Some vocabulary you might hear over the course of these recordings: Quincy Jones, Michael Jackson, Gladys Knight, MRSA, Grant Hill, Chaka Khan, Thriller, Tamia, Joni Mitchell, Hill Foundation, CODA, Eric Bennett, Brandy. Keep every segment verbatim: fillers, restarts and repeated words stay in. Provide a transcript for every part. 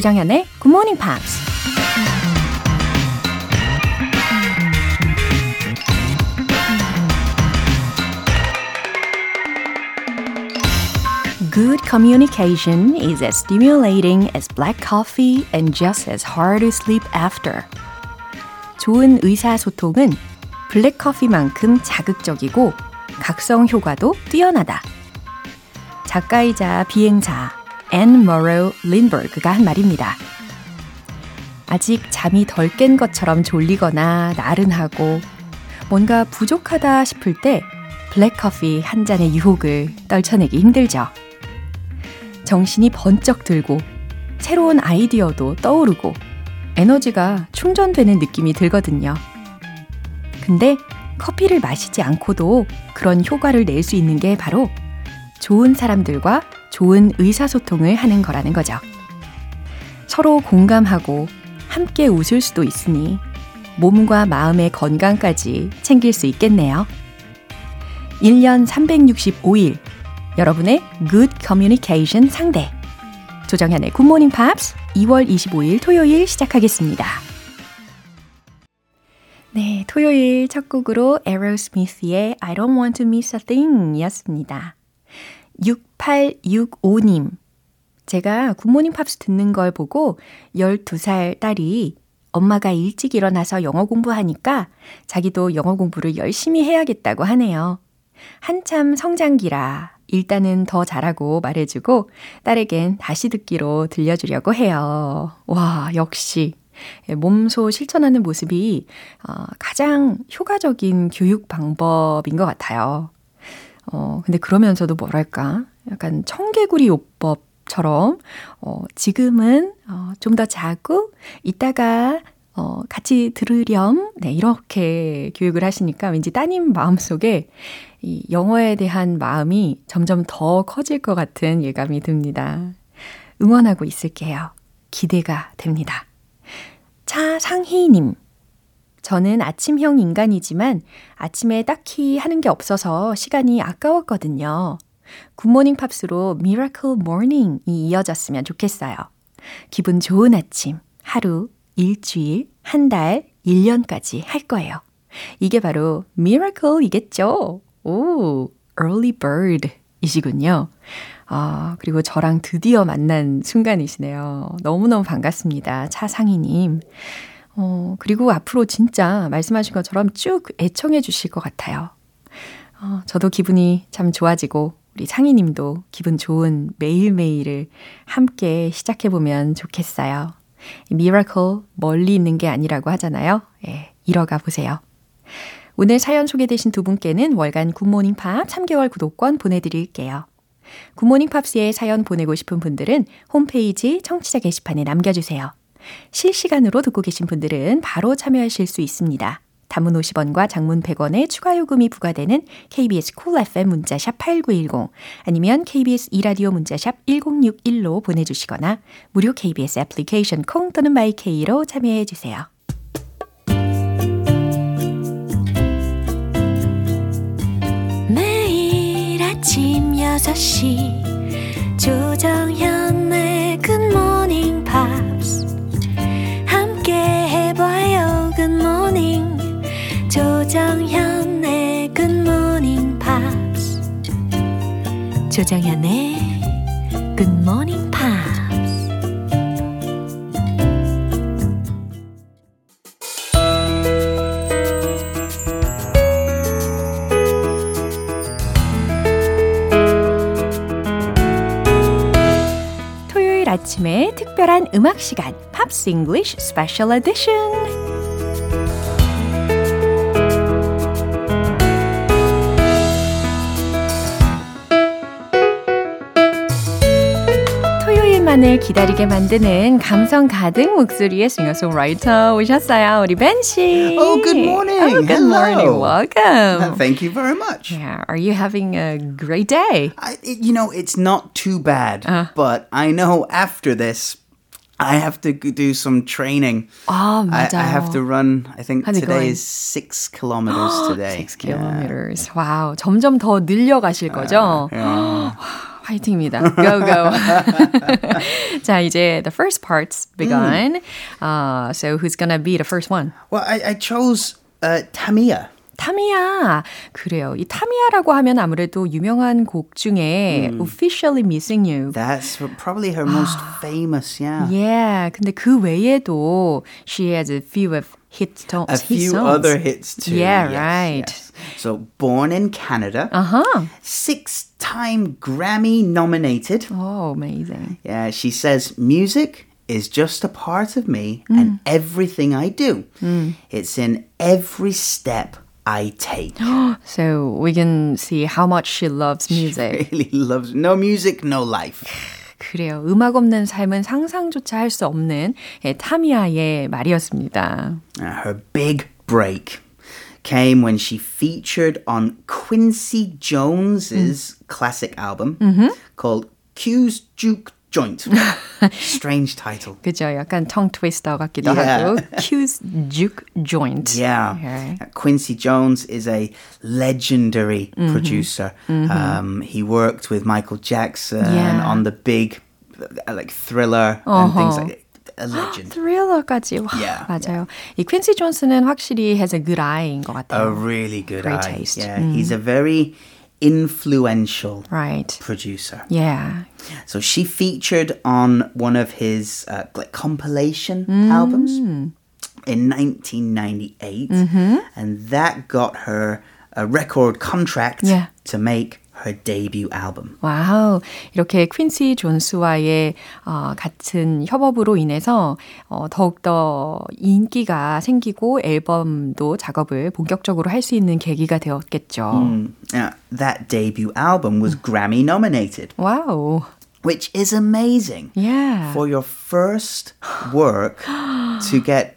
조정현의 굿모닝 팝스. Good communication is as stimulating as black coffee and just as hard to sleep after. 좋은 의사소통은 블랙 커피만큼 자극적이고 각성 효과도 뛰어나다. 작가이자 비행사 앤 머로 린버그가 한 말입니다. 아직 잠이 덜 깬 것처럼 졸리거나 나른하고 뭔가 부족하다 싶을 때 블랙 커피 한 잔의 유혹을 떨쳐내기 힘들죠. 정신이 번쩍 들고 새로운 아이디어도 떠오르고 에너지가 충전되는 느낌이 들거든요. 근데 커피를 마시지 않고도 그런 효과를 낼 수 있는 게 바로 좋은 사람들과 좋은 의사소통을 하는 거라는 거죠. 서로 공감하고 함께 웃을 수도 있으니 몸과 마음의 건강까지 챙길 수 있겠네요. 일 년 삼백육십오 일 여러분의 Good Communication 상대 조정현의 굿모닝 팝스 이월 이십오일 토요일 시작하겠습니다. 네, 토요일 첫 곡으로 에어로스미스의 I don't want to miss a thing 이었습니다. 육팔육오님, 제가 굿모닝 팝스 듣는 걸 보고 열두 살 딸이 엄마가 일찍 일어나서 영어 공부하니까 자기도 영어 공부를 열심히 해야겠다고 하네요. 한참 성장기라 일단은 더 잘하고 말해주고 딸에겐 다시 듣기로 들려주려고 해요. 와, 역시 몸소 실천하는 모습이 가장 효과적인 교육 방법인 것 같아요. 어, 근데 그러면서도 뭐랄까 약간 청개구리 요법처럼 어, 지금은 어, 좀 더 자고 이따가 어, 같이 들으렴 네, 이렇게 교육을 하시니까 왠지 따님 마음속에 이 영어에 대한 마음이 점점 더 커질 것 같은 예감이 듭니다. 응원하고 있을게요. 기대가 됩니다. 차상희님, 저는 아침형 인간이지만 아침에 딱히 하는 게 없어서 시간이 아까웠거든요. 굿모닝 팝스로 미라클 모닝이 이어졌으면 좋겠어요. 기분 좋은 아침, 하루, 일주일, 한 달, 일 년까지 할 거예요. 이게 바로 미라클이겠죠. 오, early bird 이시군요. 아, 그리고 저랑 드디어 만난 순간이시네요. 너무너무 반갑습니다. 차상희님. 어, 그리고 앞으로 진짜 말씀하신 것처럼 쭉 애청해 주실 것 같아요. 어, 저도 기분이 참 좋아지고 우리 상희님도 기분 좋은 매일매일을 함께 시작해보면 좋겠어요. 미라클 멀리 있는 게 아니라고 하잖아요. 예, 이뤄가 보세요. 오늘 사연 소개되신 두 분께는 월간 굿모닝 팝 삼 개월 구독권 보내드릴게요. 굿모닝 팝스에 사연 보내고 싶은 분들은 홈페이지 청취자 게시판에 남겨주세요. 실시간으로 듣고 계신 분들은 바로 참여하실 수 있습니다. 단문 오십 원과 장문 백 원의 추가 요금이 부과되는 케이비에스 Cool 에프엠 문자샵 팔구일공 아니면 케이비에스 이 라디오 문자샵 일공육일로 보내주시거나 무료 케이비에스 애플리케이션 콩 또는 마이케이로 참여해주세요. 매일 아침 여섯 시 조정현의 굿모닝 팝스 조정현의 굿모닝 팝스 조정현의 굿모닝 팝스. 토요일 아침에 특별한 음악 시간 팝스 잉글리쉬 스페셜 에디션. 만을 기다리게 만드는 감성 가득 목소리의 싱어송라이터 오셨어요. 우리 벤 씨. Oh, good morning. Oh, good Hello. morning. Welcome. Thank you very much. Yeah. Are you having a great day? I, you know, it's not too bad, uh. but I know after this, I have to do some training. Oh, I, I have to run, I think today is six kilometers today. six kilometers. Yeah. Wow. 점점 더 늘려가실 거죠? Uh, yeah. 화이팅입니다. Go, go. 자, 이제 the first part's begun. Mm. Uh, so who's going to be the first one? Well, I, I chose uh, Tamia. 타미야. 그래요. 이 타미야라고 하면 아무래도 유명한 곡 중에 mm. Officially Missing You. That's probably her most famous, yeah. Yeah. 근데 그 외에도 she has a few of hit songs. A few songs. other hits too. Yeah, yes, right. Yes. So born in Canada. Uh-huh. Six-time Grammy nominated. Oh, amazing. Yeah, she says music is just a part of me mm. and everything I do. Mm. It's in every step I take. So we can see how much she loves music. She really loves no music, no life. 그래요. 음악 없는 삶은 상상조차 할 수 없는 예, 타미아의 말이었습니다. Her big break came when she featured on Quincy Jones's 음. classic album mm-hmm. called Q's Juke Joint. Strange title. 그죠? 약간 tongue twister 같기도 yeah. 하고. Q's Juke Joint. Yeah. Okay. Quincy Jones is a legendary mm-hmm. producer. Mm-hmm. Um, he worked with Michael Jackson yeah. on the big like Thriller uh-huh. and things like that. A legend. Thriller까지. 와, yeah, 맞아요. Yeah. 이 퀸시 존슨은 확실히 has a good eye인 것 같아요. A really good Great eye. Taste. Yeah, mm. He's a very influential right. producer. Yeah. So she featured on one of his uh, like compilation mm. albums in nineteen ninety-eight mm-hmm. and that got her a record contract yeah. to make her debut album. 와우. 이렇게 퀸시 존스와의 어, 같은 협업으로 인해서 어, 더욱더 인기가 생기고 앨범도 작업을 본격적으로 할 수 있는 계기가 되었겠죠. Mm. Uh, that debut album was Grammy nominated. Wow. Which is amazing. Yeah. For your first work to get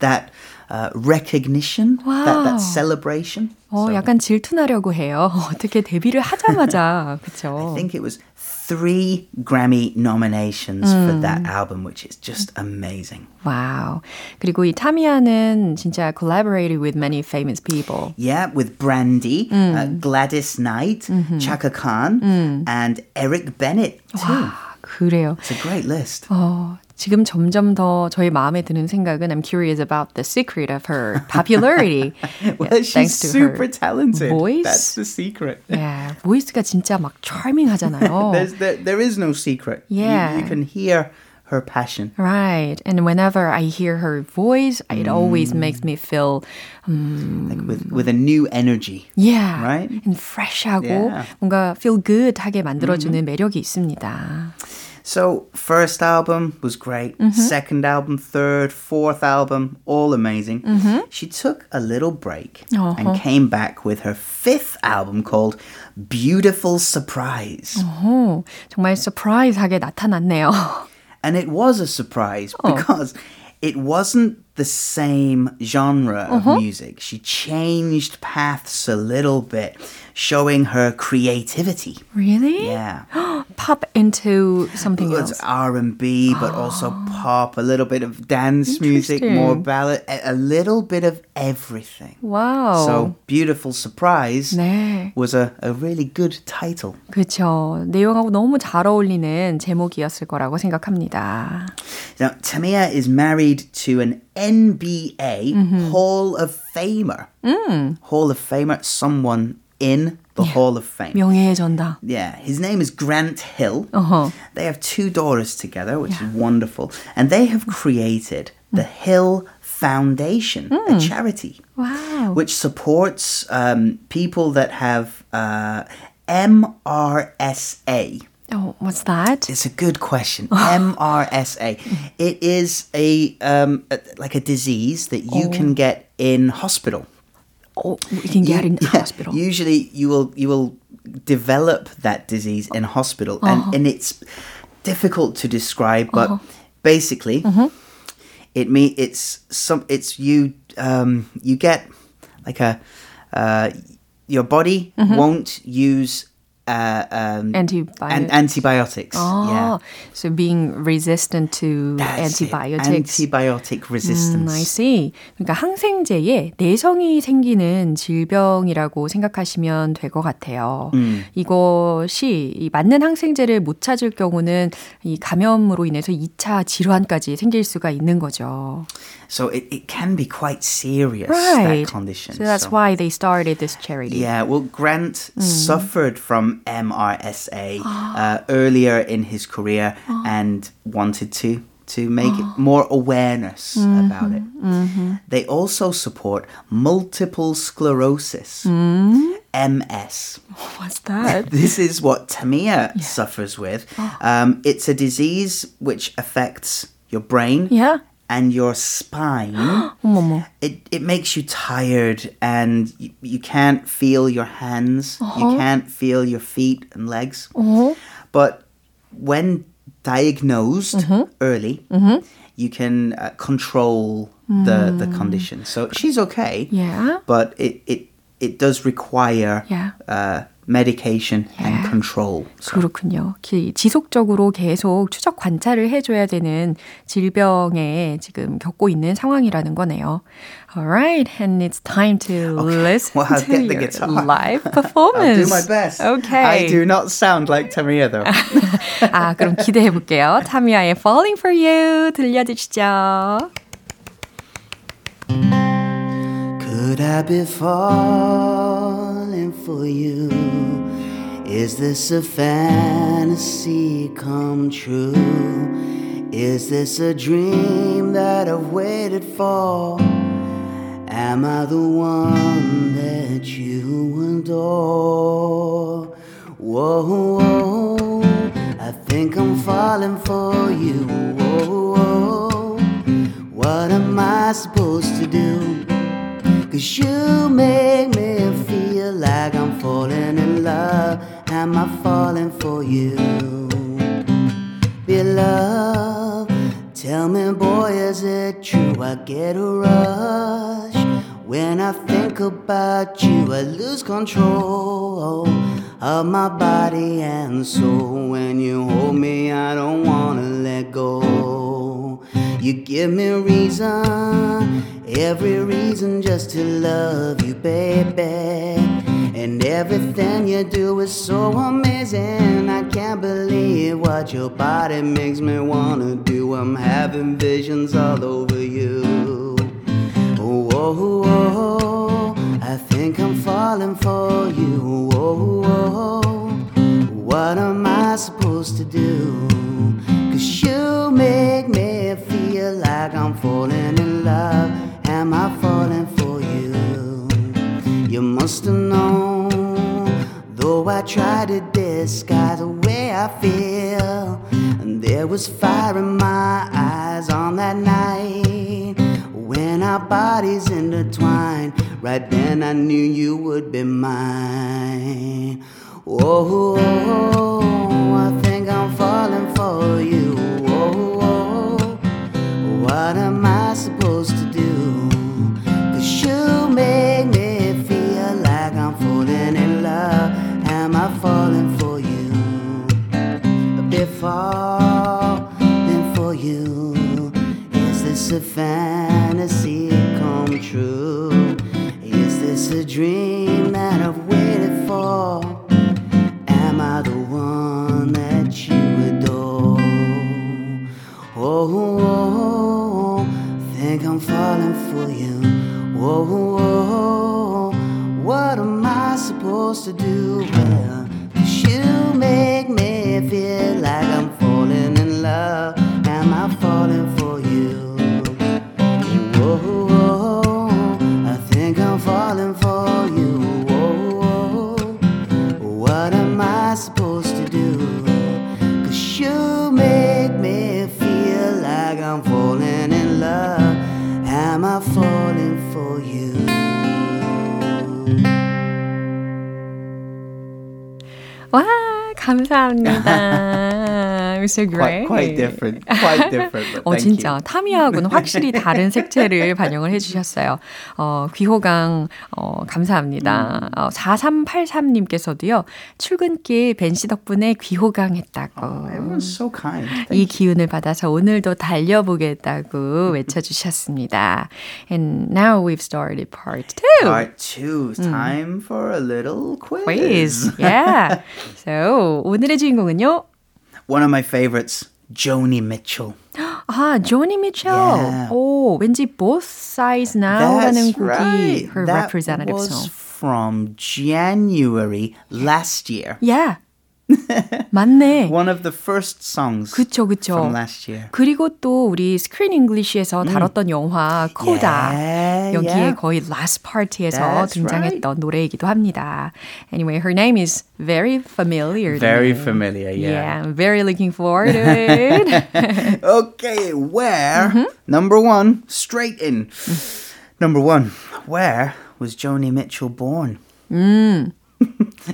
that Uh, recognition, wow. that, that celebration. 어, so. 약간 질투나려고 해요. 어떻게 데뷔를 하자마자, 그렇죠? I think it was three Grammy nominations 음. for that album, which is just amazing. Wow. 그리고 이 타미아는 진짜 collaborated with many famous people. Yeah, with Brandy, 음. uh, Gladys Knight, 음흠. Chaka Khan, 음. and Eric Bennett too. 와, 그래요. It's a great list. 어. 지금 점점 더 저의 마음에 드는 생각은 I'm curious about the secret of her popularity. well, yeah, she's thanks to super her talented. Voice. That's the secret. Yeah, voice가 진짜 막 charming 하잖아요. there, there is no secret. Yeah. You, you can hear her passion. Right. And whenever I hear her voice, it mm. always makes me feel... Um, like with, with a new energy. Yeah. Right? And fresh하고 yeah. 뭔가 feel good하게 만들어주는 mm. 매력이 있습니다. So, first album was great. Mm-hmm. Second album, third, fourth album, all amazing. Mm-hmm. She took a little break uh-huh. and came back with her fifth album called Beautiful Surprise. Uh-huh. 정말 surprise하게 나타났네요. And it was a surprise uh-huh. because it wasn't the same genre uh-huh. of music. She changed paths a little bit, showing her creativity. Really? Yeah. Pop into something else. It's R and B, but oh. also pop, a little bit of dance music, more ballad, a little bit of everything. Wow. So, Beautiful Surprise 네. was a, a really good title. 그렇죠. 내용하고 너무 잘 어울리는 제목이었을 거라고 생각합니다. Now, Tamia is married to an N B A mm-hmm. Hall of Famer. Mm. Hall of Famer, someone in the yeah. Hall of Fame. 명예의 전당. Yeah, his name is Grant Hill. Uh-huh. They have two daughters together, which yeah. is wonderful. And they have created the Hill Foundation, mm. a charity. Wow. Which supports um, people that have uh, M R S A. Oh, what's that? It's a good question. M R S A. It is a, um, a like a disease that you oh. can get in hospital. Oh, you can get you, in yeah, hospital. Usually, you will you will develop that disease in hospital, uh-huh. and and it's difficult to describe. But uh-huh. basically, uh-huh. it me it's some it's you um you get like a uh your body uh-huh. won't use. Uh, um, antibiotics. An- antibiotics. Oh, yeah. So being resistant to That's antibiotics. It. Antibiotic resistance. 음, I see. 그러니까 항생제에 내성이 생기는 질병이라고 생각하시면 될 것 같아요. 음. 이것이 이 맞는 항생제를 못 찾을 경우는 이 감염으로 인해서 이차 질환까지 생길 수가 있는 거죠. So it, it can be quite serious, right. that condition. So that's so. why they started this charity. Yeah, well, Grant mm. suffered from M R S A uh, earlier in his career and wanted to, to make more awareness mm-hmm. about it. Mm-hmm. They also support multiple sclerosis. Mm. M S. What's that? This is what Tamia yeah. suffers with. Um, it's a disease which affects your brain. Yeah. And your spine, it, it makes you tired and you, you can't feel your hands, uh-huh. you can't feel your feet and legs. Uh-huh. But when diagnosed uh-huh. early, uh-huh. you can uh, control mm. the, the condition. So she's okay, yeah. but it, it, it does require... Yeah. Uh, medication and yeah. control. So. 그렇군요. 기, 지속적으로 계속 추적 관찰을 해줘야 되는 질병에 지금 겪고 있는 상황이라는 거네요. All right, and it's time to okay. listen well, I'll to get the your guitar. live performance. I'll do my best. Okay. I do not sound like Tamia, though. 아, 그럼 기대해 볼게요. 타미아의 Falling for You 들려주시죠. Could I be falling for you? Is this a fantasy come true? Is this a dream that I've waited for? Am I the one that you adore? Whoa, whoa, I think I'm falling for you. Whoa, whoa, what am I supposed to do? 'Cause you make me feel like I'm falling in love. Am I falling for you? Beloved, tell me, boy, is it true? I get a rush when I think about you. I lose control of my body and soul. When you hold me, I don't wanna let go. You give me reason, every reason just to love you, baby. And everything you do is so amazing. I can't believe what your body makes me wanna do. I'm having visions all over you. Oh, oh, oh, I think I'm falling for you. Oh, oh, oh, what am I supposed to do? 'Cause you make me feel like I'm falling in love. Am I falling for you? You must have known, though I tried to disguise the way I feel. And there was fire in my eyes on that night when our bodies intertwined. Right then I knew you would be mine. Oh, I think I'm falling for you. Oh, what am I supposed to do? 'Cause you make me feel like I'm falling in love. Am I falling for you? I've been falling for you. Is this a fantasy come true? Is this a dream that I've waited for? Am I the one that you adore? Oh, oh, oh, think I'm falling for you. Oh, oh, oh, what am I supposed to do? Well, 'cause you make me feel like I'm falling in love. Am I falling for you? Oh, oh, oh, I think I'm falling for you. What am I supposed to do? 'Cause you make me feel like I'm falling in love. Am I falling for you? 와, 감사합니다. Mister Gray. Quite, quite different. Quite different. 어, 진짜 타미아하고는 확실히 다른 색채를 반영을 해주셨어요. 어, 귀호강 어, 감사합니다. 어, 사삼팔삼님께서도요. 출근길 벤씨 덕분에 귀호강했다고. Oh, everyone's so kind. Thank 이 기운을 받아서 오늘도 달려보겠다고 외쳐주셨습니다. And now we've started part two. Part two. Time 음. for a little quiz. Quiz. Yeah. So 오늘의 주인공은요. One of my favorites, Joni Mitchell. 아, Joni Mitchell. Yeah. 오, 왠지 Both Sides Now라는 곡이 right. her that representative was song. From January last year. Yeah. 맞네. One of the first songs 그쵸, 그쵸. from last year. 그리고 또 우리 Screen English에서 다뤘던 음. 영화 CODA yeah, 여기에 yeah. 거의 Last Party에서 That's 등장했던 right. 노래이기도 합니다. Anyway, her name is very familiar. Very familiar, yeah. Yeah, I'm very looking forward to it. Okay, where? Mm-hmm. Number one, straight in. Number one, where was Joni Mitchell born? 음.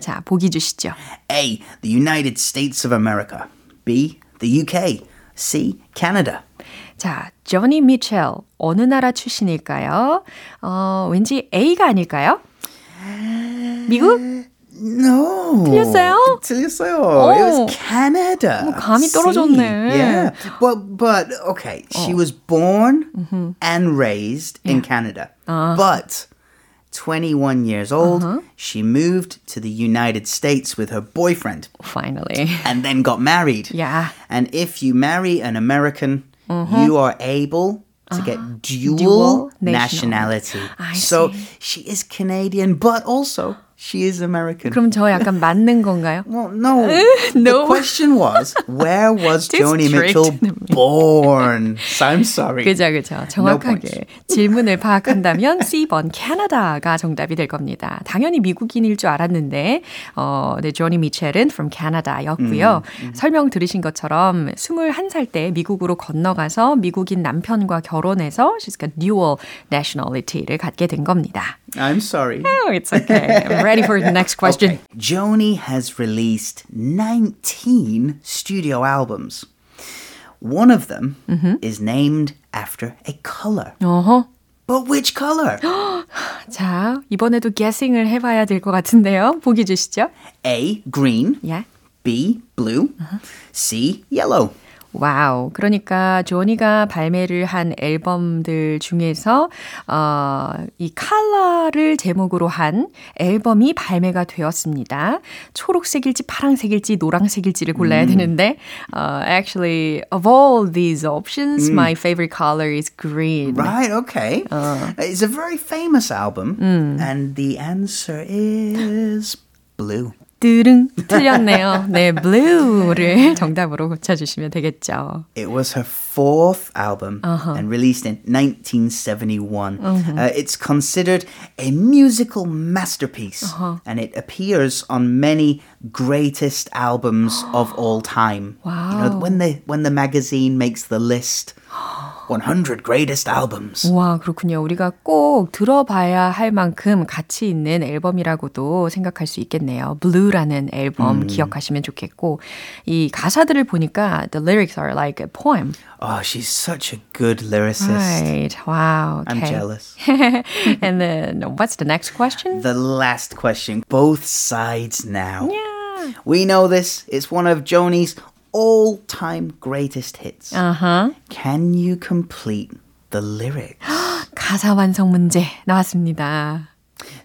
자, 보기 주시죠. A. The United States of America. B. The U K. C. Canada. 자, Joni Mitchell 어느 나라 출신일까요? 어, 왠지 A가 아닐까요? 미국? No. 틀렸어요? 틀렸어요. Oh. It was Canada. 뭐 감이 떨어졌네. Yeah. But but okay, 어. she was born mm-hmm. and raised yeah. in Canada. Uh. But twenty-one years old, uh-huh. she moved to the United States with her boyfriend. Finally. And then got married. Yeah. And if you marry an American, uh-huh. you are able to uh-huh. get dual, dual nationality. I so see. She is Canadian, but also she is American. 그럼 저 약간 맞는 건가요? Well, no. no. The question was, where was Joni Mitchell born? So I'm sorry. 그죠, 그죠. 정확하게 no 질문을 파악한다면 C번 캐나다가 정답이 될 겁니다. 당연히 미국인일 줄 알았는데 어, 네, Joni Mitchell은 from Canada였고요. 음, 음. 설명 들으신 것처럼 스물한 살 때 미국으로 건너가서 미국인 남편과 결혼해서 she's got dual nationality를 갖게 된 겁니다. I'm sorry. Oh, it's okay. Ready for the next question. Okay. Joni has released nineteen studio albums. One of them mm-hmm. is named after a color. Uh-huh. But which color? 자, 이번에도 guessing을 해봐야 될 것 같은데요. 보기 주시죠. A. Green. Yeah. B. Blue. Uh-huh. C. Yellow. 와우. 그러니까 조니가 발매를 한 앨범들 중에서 어, 이 컬러를 제목으로 한 앨범이 발매가 되었습니다. 초록색일지 파란색일지 노란색일지를 골라야 음. 되는데 uh, actually of all these options 음. my favorite color is green. Right, okay. Uh. It's a very famous album 음. and the answer is blue. 뜨릉 틀렸네요. 네, blue를 정답으로 고쳐주시면 되겠죠. It was her fourth album uh-huh. and released in nineteen seventy-one. Uh-huh. Uh, it's considered a musical masterpiece uh-huh. and it appears on many greatest albums of all time. Wow. You know, when the when the magazine makes the list. one hundred greatest albums. 와, 그렇군요. 우리가 꼭 들어봐야 할 만큼 가치 있는 앨범이라고도 생각할 수 있겠네요. Blue라는 앨범 음. 기억하시면 좋겠고 이 가사들을 보니까 the lyrics are like a poem. Oh, she's such a good lyricist. Right. Wow. Okay. I'm jealous. And then what's the next question? The last question. Both sides now. Yeah. We know this. It's one of Joni's all-time greatest hits. Uh-huh. Can you complete the lyrics? 가사 완성 문제 나왔습니다.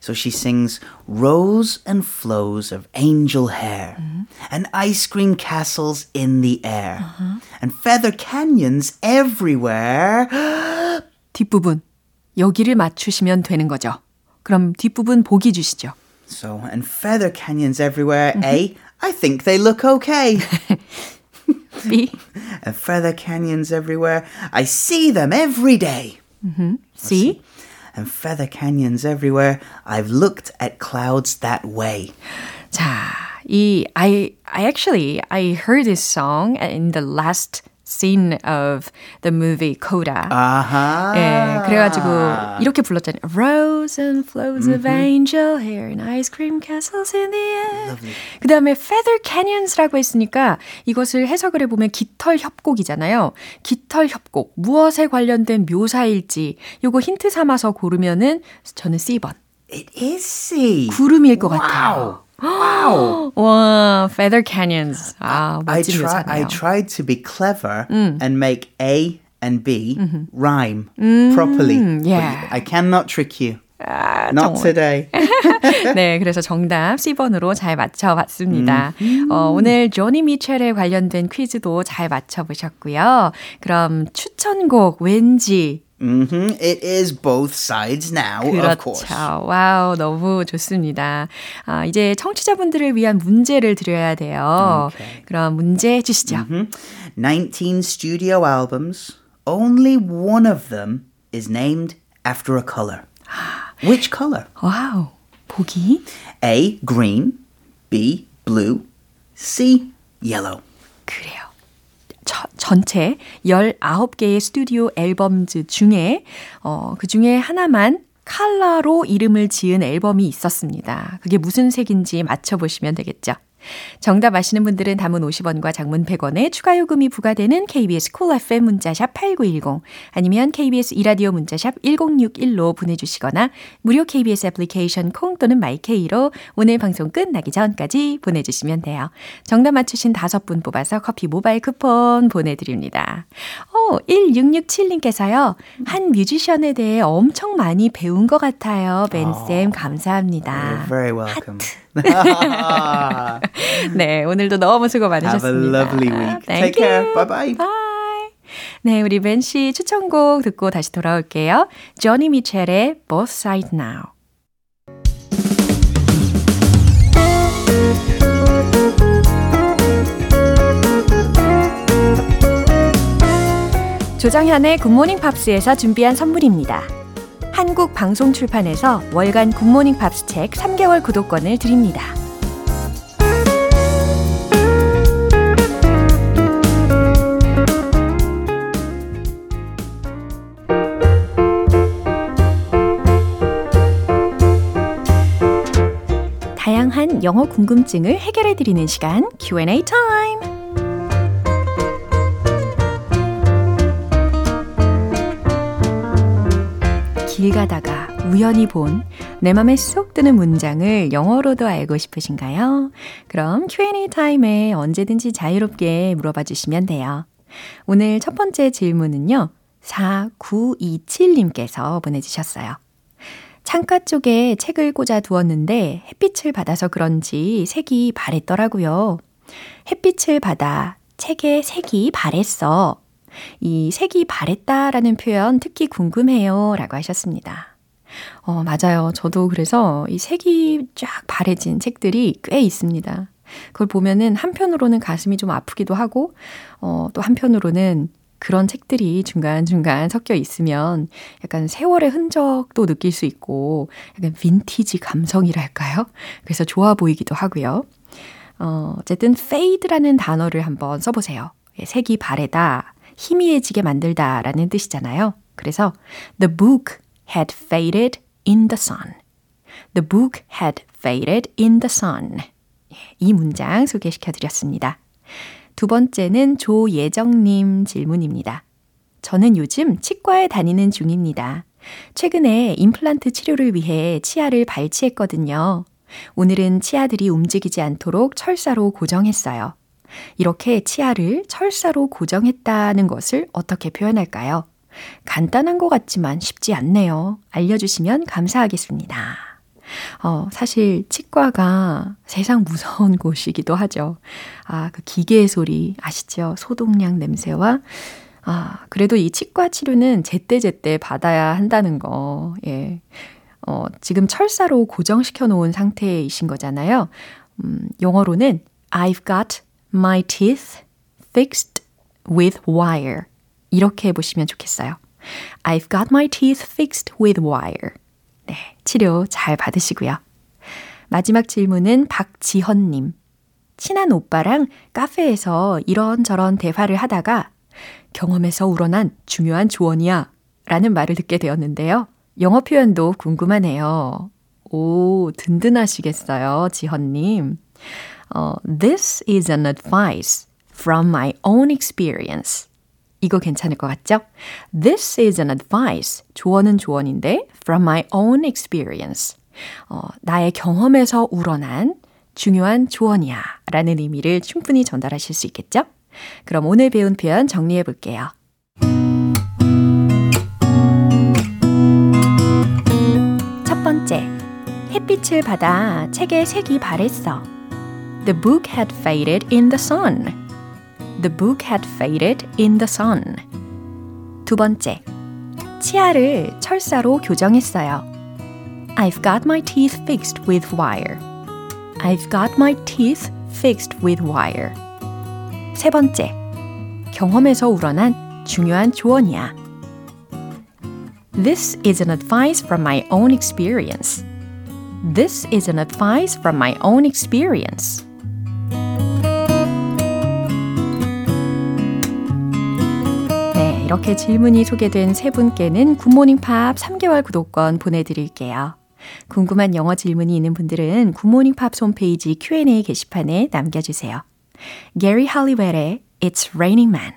So she sings, rows and flows of angel hair, mm-hmm. and ice cream castles in the air, uh-huh. and feather canyons everywhere. 뒷부분, 여기를 맞추시면 되는 거죠. 그럼 뒷부분 보기 주시죠. So, and feather canyons everywhere. Mm-hmm. A, I think they look okay. B. And feather canyons everywhere. I see them every day. Mm-hmm. C. See. And feather canyons everywhere. I've looked at clouds that way. 자, 이 I I actually I heard this song in the last scene of the movie CODA. 아하. 예, 그래가지고 이렇게 불렀잖아요. Rose and flows mm-hmm. of angel hair and ice cream castles in the air. 그 다음에 Feather Canyons라고 했으니까 이것을 해석을 해보면 깃털 협곡이잖아요. 깃털 협곡, 무엇에 관련된 묘사일지 요거 힌트 삼아서 고르면은 저는 C번. It is C. 구름일 것 wow. 같아요. Wow. wow. Feather Canyons. 아, I, try, I tried to be clever 음. and make A and B mm-hmm. rhyme 음, properly. Yeah. I cannot trick you. 아, Not 정원. today. 네, 그래서 정답 C번으로 잘 맞춰봤습니다. 음. 어, 오늘 조니 미첼에 관련된 퀴즈도 잘 맞춰보셨고요. 그럼 추천곡 왠지. Mm-hmm. It is both sides now, 그렇죠. of course. 그렇죠. 와우, 너무 좋습니다. 아, 이제 청취자분들을 위한 문제를 드려야 돼요. Okay. 그럼 문제 주시죠. Mm-hmm. nineteen studio albums, only one of them is named after a color. Which color? 와우, 보기. A, green. B, blue. C, yellow. 그래요. 저, 전체 열아홉 개의 스튜디오 앨범 중에 어, 그중에 하나만 컬러로 이름을 지은 앨범이 있었습니다. 그게 무슨 색인지 맞춰보시면 되겠죠. 정답 아시는 분들은 담은 오십 원과 장문 백 원에 추가 요금이 부과되는 케이비에스 콜 에프엠 문자샵 팔구일공 아니면 케이비에스 이라디오 문자샵 일공육일로 보내주시거나 무료 케이비에스 애플리케이션 콩 또는 마이케이로 오늘 방송 끝나기 전까지 보내주시면 돼요. 정답 맞추신 다섯 분 뽑아서 커피 모바일 쿠폰 보내드립니다. 오, 일육육칠님께서요. 한 뮤지션에 대해 엄청 많이 배운 것 같아요. 벤쌤 감사합니다. You're very welcome. 하트. 네, 오늘도 너무 수고 많으셨습니다. Have a lovely week. Thank Take you. care. Bye-bye. Bye. 네, 우리 벤 씨 추천곡 듣고 다시 돌아올게요. 조니 미첼의 Both Sides Now. 조장현의 굿모닝 팝스에서 준비한 선물입니다. 한국 방송 출판에서 월간 굿모닝 팝스 책 삼 개월 구독권을 드립니다. 다양한 영어 궁금증을 해결해 드리는 시간 큐 앤 에이 타임. 길 가다가 우연히 본 내 맘에 쏙 드는 문장을 영어로도 알고 싶으신가요? 그럼 큐 앤 에이 타임에 언제든지 자유롭게 물어봐 주시면 돼요. 오늘 첫 번째 질문은요. 사구이칠님께서 보내주셨어요. 창가 쪽에 책을 꽂아 두었는데 햇빛을 받아서 그런지 색이 바랬더라고요. 햇빛을 받아 책의 색이 바랬어. 이 색이 바랬다라는 표현 특히 궁금해요 라고 하셨습니다. 어, 맞아요. 저도 그래서 이 색이 쫙 바래진 책들이 꽤 있습니다. 그걸 보면은 한편으로는 가슴이 좀 아프기도 하고 어, 또 한편으로는 그런 책들이 중간중간 섞여 있으면 약간 세월의 흔적도 느낄 수 있고 약간 빈티지 감성이랄까요? 그래서 좋아 보이기도 하고요. 어, 어쨌든 fade라는 단어를 한번 써보세요. 색이 바래다. 희미해지게 만들다 라는 뜻이잖아요. 그래서 The book had faded in the sun. The book had faded in the sun. 이 문장 소개시켜드렸습니다. 두 번째는 조예정님 질문입니다. 저는 요즘 치과에 다니는 중입니다. 최근에 임플란트 치료를 위해 치아를 발치했거든요. 오늘은 치아들이 움직이지 않도록 철사로 고정했어요. 이렇게 치아를 철사로 고정했다는 것을 어떻게 표현할까요? 간단한 것 같지만 쉽지 않네요. 알려주시면 감사하겠습니다. 어, 사실 치과가 세상 무서운 곳이기도 하죠. 아, 그 기계의 소리 아시죠? 소독약 냄새와 아, 그래도 이 치과 치료는 제때제때 받아야 한다는 거. 예. 어, 지금 철사로 고정시켜 놓은 상태이신 거잖아요. 음, 영어로는 I've got My teeth fixed with wire. 이렇게 해보시면 좋겠어요. I've got my teeth fixed with wire. 네, 치료 잘 받으시고요. 마지막 질문은 박지현님. 친한 오빠랑 카페에서 이런저런 대화를 하다가 경험에서 우러난 중요한 조언이야 라는 말을 듣게 되었는데요. 영어 표현도 궁금하네요. 오, 든든하시겠어요, 지헌님. 어, This is an advice from my own experience. 이거 괜찮을 것 같죠? This is an advice. 조언은 조언인데 from my own experience. 어, 나의 경험에서 우러난 중요한 조언이야 라는 의미를 충분히 전달하실 수 있겠죠? 그럼 오늘 배운 표현 정리해 볼게요. 첫 번째, 햇빛을 받아 책의 색이 바랬어. The book had faded in the sun. The book had faded in the sun. 두 번째, 치아를 철사로 교정했어요. I've got my teeth fixed with wire. I've got my teeth fixed with wire. 세 번째, 경험에서 우러난 중요한 조언이야. This is an advice from my own experience. This is an advice from my own experience. 네, 이렇게 질문이 소개된 세 분께는 굿모닝 팝 삼 개월 구독권 보내드릴게요. 궁금한 영어 질문이 있는 분들은 굿모닝 팝 홈페이지 큐 앤 에이 게시판에 남겨주세요. Gary Halliwell의 It's Raining Man.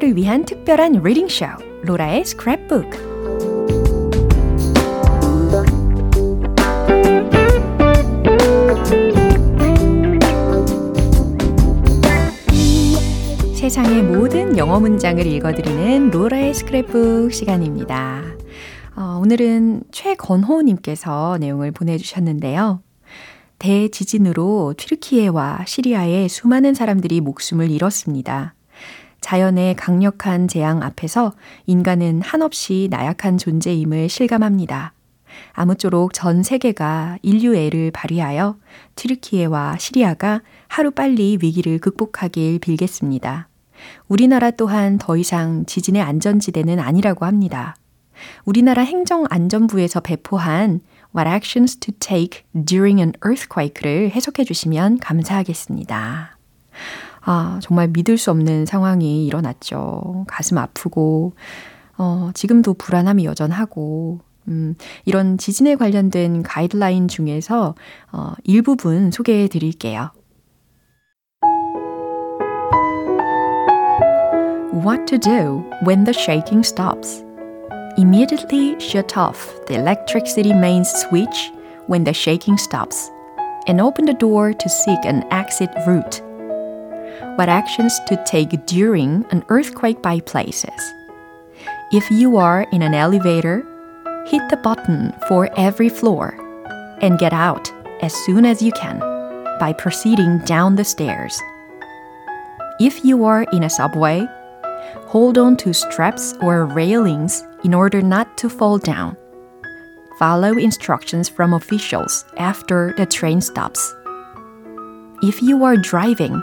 를 위한 특별한 리딩 쇼, 로라의 스크랩북. 세상의 모든 영어 문장을 읽어드리는 로라의 스크랩북 시간입니다. 어, 오늘은 최건호님께서 내용을 보내주셨는데요. 대지진으로 튀르키예와 시리아의 수많은 사람들이 목숨을 잃었습니다. 자연의 강력한 재앙 앞에서 인간은 한없이 나약한 존재임을 실감합니다. 아무쪼록 전 세계가 인류애를 발휘하여 튀르키예와 시리아가 하루빨리 위기를 극복하길 빌겠습니다. 우리나라 또한 더 이상 지진의 안전지대는 아니라고 합니다. 우리나라 행정안전부에서 배포한 What actions to take during an earthquake를 해석해 주시면 감사하겠습니다. 아, 정말 믿을 수 없는 상황이 일어났죠. 가슴 아프고, 어, 지금도 불안함이 여전하고, 음, 이런 지진에 관련된 가이드라인 중에서 어, 일부분 소개해 드릴게요. What to do when the shaking stops? Immediately shut off the electricity mains switch when the shaking stops and open the door to seek an exit route. What actions to take during an earthquake by places. If you are in an elevator, hit the button for every floor and get out as soon as you can by proceeding down the stairs. If you are in a subway, hold on to straps or railings in order not to fall down. Follow instructions from officials after the train stops. If you are driving,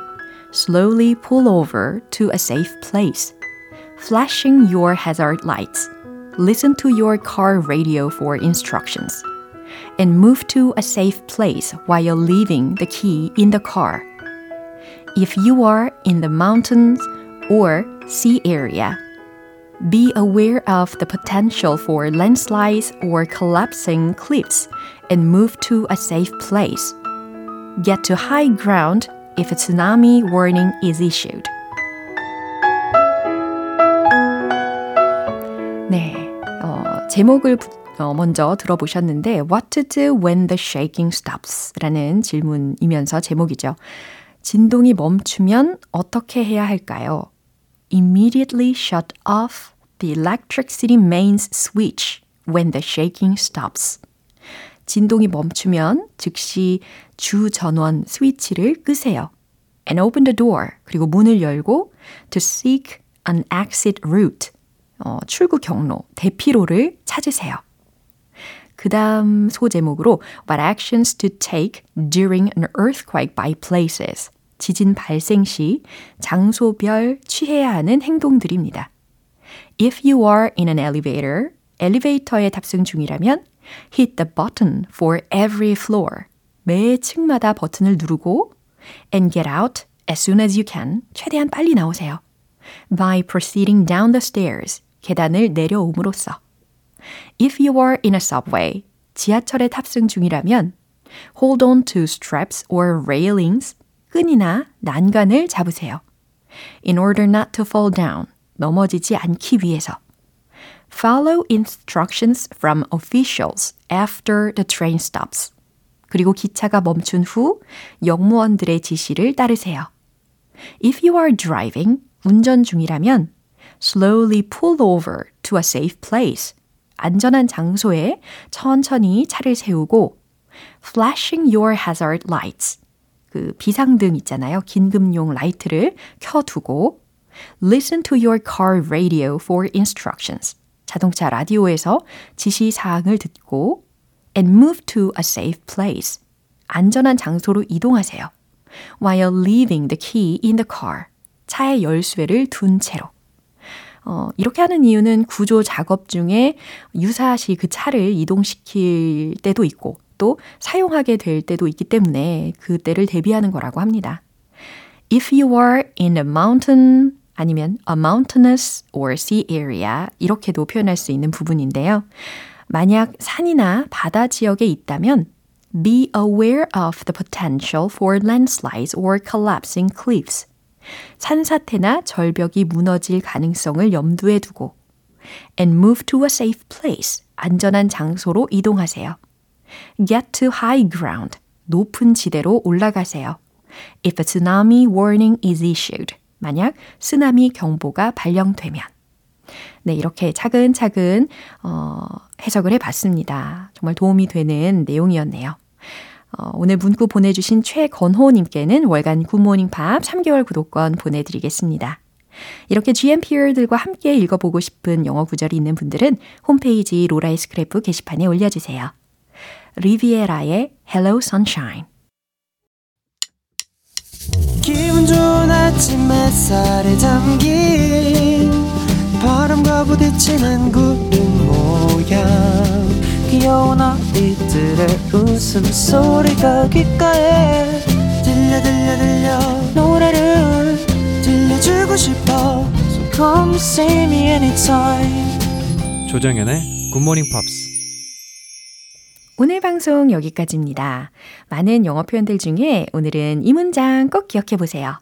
slowly pull over to a safe place, flashing your hazard lights. Listen to your car radio for instructions, and move to a safe place while leaving the key in the car. If you are in the mountains or sea area, be aware of the potential for landslides or collapsing cliffs and move to a safe place. Get to high ground if a tsunami warning is issued. 네, 어, 제목을 부, 어, 먼저 들어보셨는데 What to do when the shaking stops? 라는 질문이면서 제목이죠. 진동이 멈추면 어떻게 해야 할까요? Immediately shut off the electricity mains switch when the shaking stops. 진동이 멈추면 즉시 주 전원 스위치를 끄세요. And open the door. 그리고 문을 열고 to seek an exit route. 어, 출구 경로, 대피로를 찾으세요. 그 다음 소제목으로 What actions to take during an earthquake by places. 지진 발생 시 장소별 취해야 하는 행동들입니다. If you are in an elevator, 엘리베이터에 탑승 중이라면 hit the button for every floor, 매 층마다 버튼을 누르고 and get out as soon as you can, 최대한 빨리 나오세요. By proceeding down the stairs, 계단을 내려옴으로써. If you are in a subway, 지하철에 탑승 중이라면 hold on to straps or railings, 끈이나 난간을 잡으세요. In order not to fall down, 넘어지지 않기 위해서. Follow instructions from officials after the train stops. 그리고 기차가 멈춘 후 역무원들의 지시를 따르세요. If you are driving, 운전 중이라면 slowly pull over to a safe place. 안전한 장소에 천천히 차를 세우고 flashing your hazard lights. 그 비상등 있잖아요. 긴급용 라이트를 켜두고 listen to your car radio for instructions. 자동차 라디오에서 지시사항을 듣고 and move to a safe place. 안전한 장소로 이동하세요. While leaving the key in the car. 차의 열쇠를 둔 채로. 어, 이렇게 하는 이유는 구조 작업 중에 유사시 그 차를 이동시킬 때도 있고 또 사용하게 될 때도 있기 때문에 그때를 대비하는 거라고 합니다. If you are in a mountain 아니면 a mountainous or sea area 이렇게도 표현할 수 있는 부분인데요. 만약 산이나 바다 지역에 있다면 be aware of the potential for landslides or collapsing cliffs. 산사태나 절벽이 무너질 가능성을 염두에 두고 and move to a safe place, 안전한 장소로 이동하세요. Get to high ground, 높은 지대로 올라가세요. If a tsunami warning is issued, 만약 쓰나미 경보가 발령되면. 네, 이렇게 차근차근 어, 해석을 해봤습니다. 정말 도움이 되는 내용이었네요. 어, 오늘 문구 보내주신 최건호님께는 월간 굿모닝팝 삼 개월 구독권 보내드리겠습니다. 이렇게 지엠피어들과 함께 읽어보고 싶은 영어 구절이 있는 분들은 홈페이지 로라의 스크래프 게시판에 올려주세요. 리비에라의 Hello Sunshine. 기분 좋은 아침 햇살에 담긴 바람과 부딪히는 구름 모양 귀여운 아이들의 웃음소리가 귓가에 들려 들려 들려 노래를 들려주고 싶어 So come see me anytime. 조정연의 굿모닝 팝스. 오늘 방송 여기까지입니다. 많은 영어 표현들 중에 오늘은 이 문장 꼭 기억해 보세요.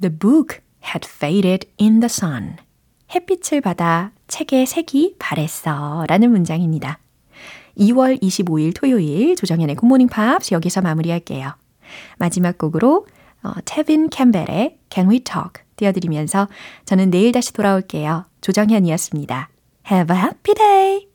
The book had faded in the sun. 햇빛을 받아 책의 색이 바랬어 라는 문장입니다. 이월 이십오일 토요일 조정현의 굿모닝 팝스 여기서 마무리할게요. 마지막 곡으로 어, 테빈 캠벨의 Can We Talk 띄워드리면서 저는 내일 다시 돌아올게요. 조정현이었습니다. Have a happy day!